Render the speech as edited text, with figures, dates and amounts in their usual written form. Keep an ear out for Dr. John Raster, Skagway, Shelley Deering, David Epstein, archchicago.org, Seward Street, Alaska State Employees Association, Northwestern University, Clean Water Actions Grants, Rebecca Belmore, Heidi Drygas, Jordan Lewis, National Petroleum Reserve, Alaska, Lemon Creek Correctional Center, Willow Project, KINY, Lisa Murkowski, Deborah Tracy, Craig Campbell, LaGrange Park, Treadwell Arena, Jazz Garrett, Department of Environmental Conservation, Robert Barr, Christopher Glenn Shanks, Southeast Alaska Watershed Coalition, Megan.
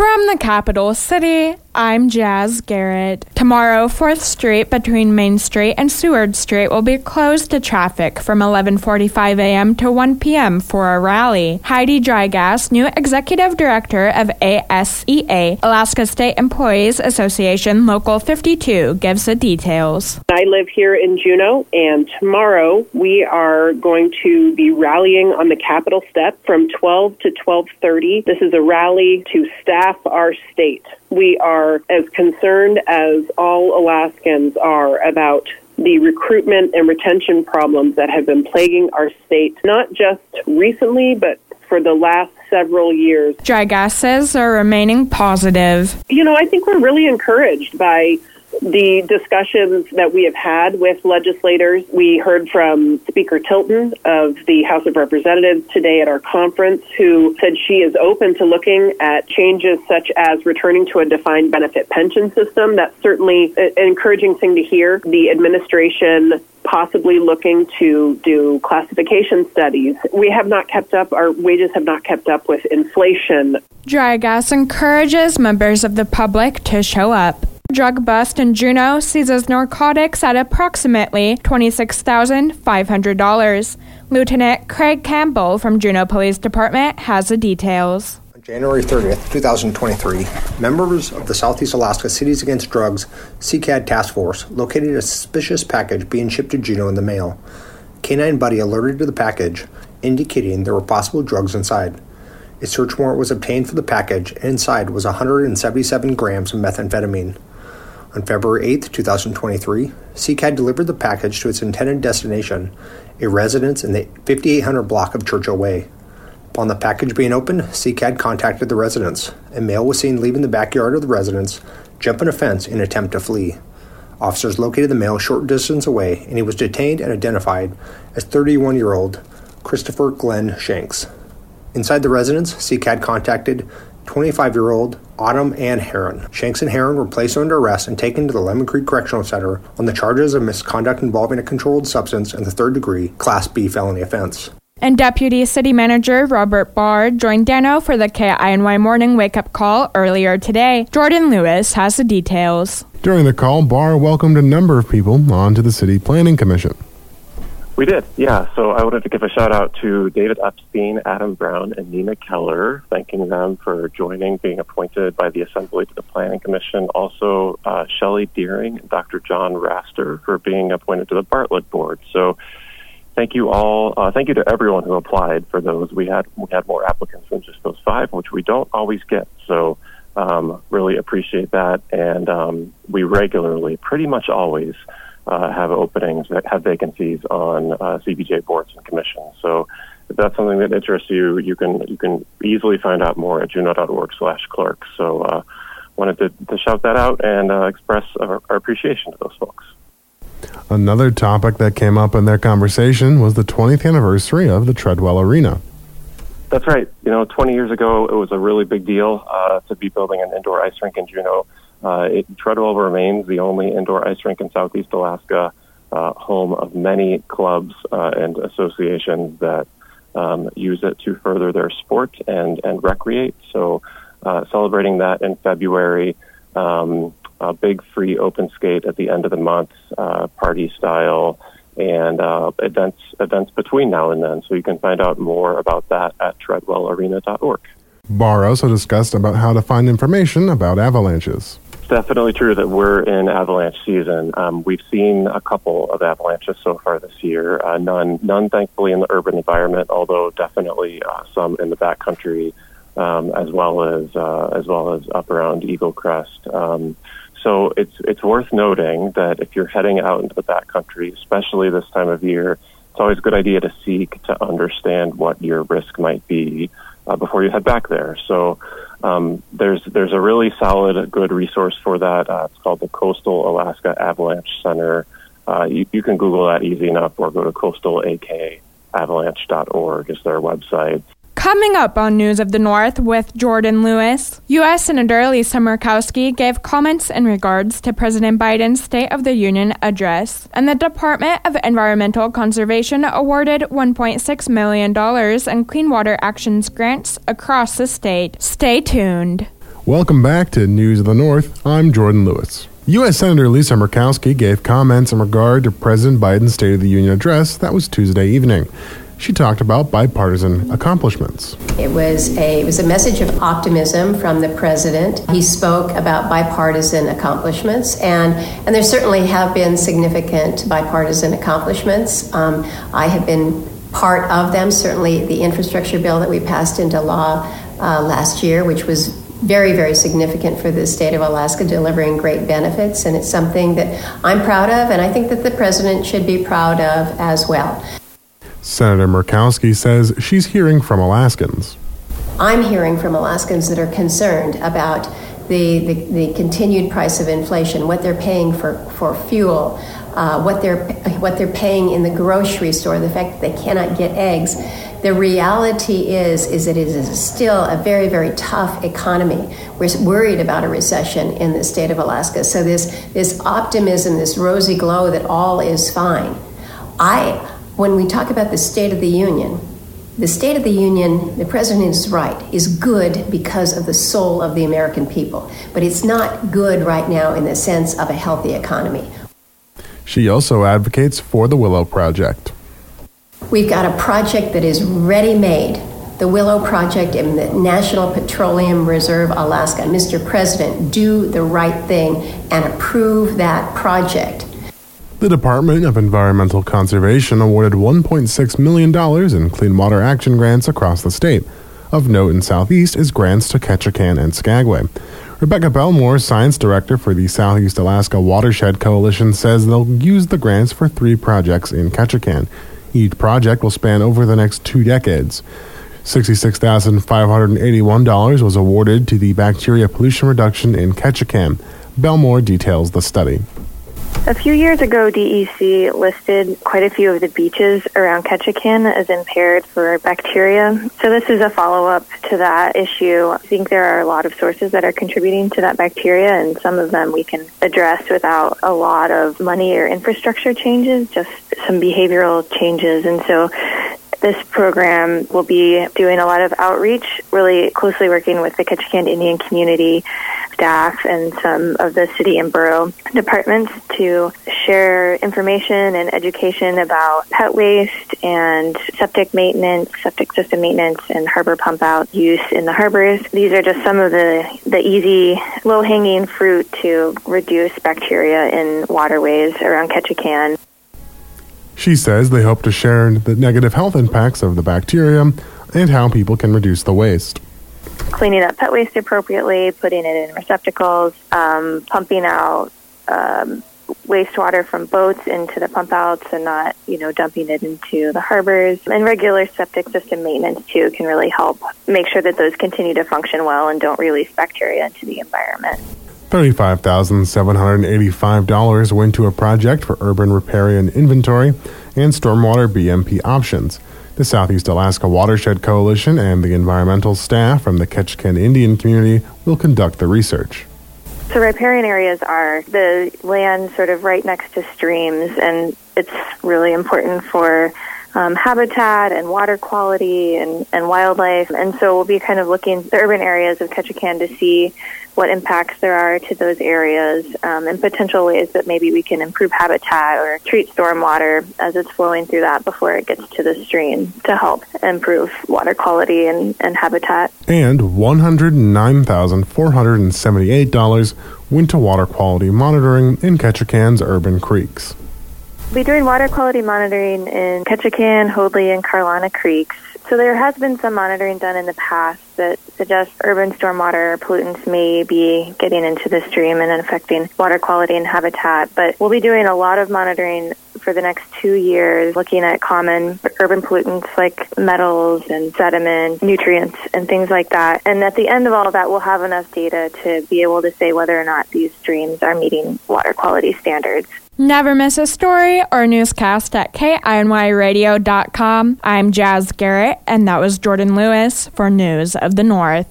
From the capital city, I'm Jazz Garrett. Tomorrow, 4th Street between Main Street and Seward Street will be closed to traffic from 11:45 a.m. to 1 p.m. for a rally. Heidi Drygas, new executive director of ASEA, Alaska State Employees Association Local 52, gives the details. I live here in Juneau, and tomorrow we are going to be rallying on the Capitol step from 12 to 12:30. This is a rally to staff our state. We are as concerned as all Alaskans are about the recruitment and retention problems that have been plaguing our state, not just recently, but for the last several years. Drygas says are remaining positive. I think we're really encouraged by the discussions that we have had with legislators. We heard from Speaker Tilton of the House of Representatives today at our conference, who said she is open to looking at changes such as returning to a defined benefit pension system. That's certainly an encouraging thing to hear. The administration possibly looking to do classification studies. We have not kept up, our wages have not kept up with inflation. Drygas encourages members of the public to show up. Drug bust in Juneau seizes narcotics at approximately $26,500. Lieutenant Craig Campbell from Juneau Police Department has the details. On January 30th, 2023, members of the Southeast Alaska Cities Against Drugs CCAD Task Force located a suspicious package being shipped to Juneau in the mail. K-9 Buddy alerted to the package, indicating there were possible drugs inside. A search warrant was obtained for the package, and inside was 177 grams of methamphetamine. On February 8, 2023, CCAD delivered the package to its intended destination, a residence in the 5800 block of Churchill Way. Upon the package being opened, CCAD contacted the residence. A male was seen leaving the backyard of the residence, jumping a fence in an attempt to flee. Officers located the male a short distance away, and he was detained and identified as 31-year-old Christopher Glenn Shanks. Inside the residence, CCAD contacted 25-year-old Autumn Ann Heron. Shanks and Heron were placed under arrest and taken to the Lemon Creek Correctional Center on the charges of misconduct involving a controlled substance and the third degree Class B felony offense. And Deputy City Manager Robert Barr joined Dano for the KINY morning wake-up call earlier today. Jordan Lewis has the details. During the call, Barr welcomed a number of people onto the City Planning Commission. We did, yeah. So I wanted to give a shout-out to David Epstein, Adam Brown, and Nina Keller, thanking them for joining, being appointed by the Assembly to the Planning Commission. Also, Shelley Deering and Dr. John Raster for being appointed to the Bartlett Board. So thank you all. Thank you to everyone who applied for those. We had more applicants than just those five, which we don't always get. So really appreciate that. And we regularly, pretty much always, have openings, that have vacancies on CBJ boards and commissions. So if that's something that interests you, you can easily find out more at juneau.org/clerk. So wanted to shout that out and express our appreciation to those folks. Another topic that came up in their conversation was the 20th anniversary of the Treadwell Arena. That's right. 20 years ago, it was a really big deal to be building an indoor ice rink in Juneau. Treadwell remains the only indoor ice rink in Southeast Alaska, home of many clubs and associations that use it to further their sport and recreate. So celebrating that in February, a big free open skate at the end of the month, party style, and events between now and then. So you can find out more about that at treadwellarena.org. Barr also discussed about how to find information about avalanches. It's definitely true that we're in avalanche season. We've seen a couple of avalanches so far this year. None, thankfully, in the urban environment, although definitely some in the backcountry, as well as up around Eagle Crest. So it's worth noting that if you're heading out into the backcountry, especially this time of year, it's always a good idea to seek to understand what your risk might be before you head back there. So there's a really solid, good resource for that. It's called the Coastal Alaska Avalanche Center. You can Google that easy enough, or go to coastalakavalanche.org is their website. Coming up on News of the North with Jordan Lewis, U.S. Senator Lisa Murkowski gave comments in regards to President Biden's State of the Union address, and the Department of Environmental Conservation awarded $1.6 million in Clean Water Actions grants across the state. Stay tuned. Welcome back to News of the North. I'm Jordan Lewis. U.S. Senator Lisa Murkowski gave comments in regard to President Biden's State of the Union address that was Tuesday evening. She talked about bipartisan accomplishments. It was a message of optimism from the president. He spoke about bipartisan accomplishments, and there certainly have been significant bipartisan accomplishments. I have been part of them, certainly the infrastructure bill that we passed into law last year, which was very, very significant for the state of Alaska, delivering great benefits. And it's something that I'm proud of, and I think that the president should be proud of as well. Senator Murkowski says she's hearing from Alaskans. I'm hearing from Alaskans that are concerned about the continued price of inflation, what they're paying for fuel, what they're paying in the grocery store, the fact that they cannot get eggs. The reality is that it is still a very, very tough economy. We're worried about a recession in the state of Alaska. So this optimism, this rosy glow that all is fine. When we talk about the State of the Union, the president is right, is good because of the soul of the American people. But it's not good right now in the sense of a healthy economy. She also advocates for the Willow Project. We've got a project that is ready-made, the Willow Project and the National Petroleum Reserve Alaska. Mr. President, do the right thing and approve that project. The Department of Environmental Conservation awarded $1.6 million in clean water action grants across the state. Of note in Southeast is grants to Ketchikan and Skagway. Rebecca Belmore, Science Director for the Southeast Alaska Watershed Coalition, says they'll use the grants for 3 projects in Ketchikan. Each project will span over the next 2 decades. $66,581 was awarded to the bacteria pollution reduction in Ketchikan. Belmore details the study. A few years ago, DEC listed quite a few of the beaches around Ketchikan as impaired for bacteria. So this is a follow-up to that issue. I think there are a lot of sources that are contributing to that bacteria, and some of them we can address without a lot of money or infrastructure changes, just some behavioral changes. And so this program will be doing a lot of outreach, really closely working with the Ketchikan Indian Community staff and some of the city and borough departments to share information and education about pet waste and septic maintenance, septic system maintenance, and harbor pump out use in the harbors. These are just some of the easy, low-hanging fruit to reduce bacteria in waterways around Ketchikan. She says they hope to share the negative health impacts of the bacteria and how people can reduce the waste. Cleaning up pet waste appropriately, putting it in receptacles, pumping out wastewater from boats into the pump outs and not, dumping it into the harbors. And regular septic system maintenance, too, can really help make sure that those continue to function well and don't release bacteria into the environment. $35,785 went to a project for urban repair and inventory and stormwater BMP options. The Southeast Alaska Watershed Coalition and the environmental staff from the Ketchikan Indian Community will conduct the research. So riparian areas are the land sort of right next to streams, and it's really important for habitat and water quality and wildlife. And so we'll be kind of looking at the urban areas of Ketchikan to see what impacts there are to those areas and potential ways that maybe we can improve habitat or treat stormwater as it's flowing through that before it gets to the stream to help improve water quality and habitat. And $109,478 went to water quality monitoring in Ketchikan's urban creeks. We're doing water quality monitoring in Ketchikan, Hoadley, and Carlana Creeks. So there has been some monitoring done in the past that suggests urban stormwater pollutants may be getting into the stream and affecting water quality and habitat. But we'll be doing a lot of monitoring for the next 2 years, looking at common urban pollutants like metals and sediment, nutrients, and things like that. And at the end of all of that, we'll have enough data to be able to say whether or not these streams are meeting water quality standards. Never miss a story or newscast at KINYradio.com. I'm Jazz Garrett, and that was Jordan Lewis for News of the North.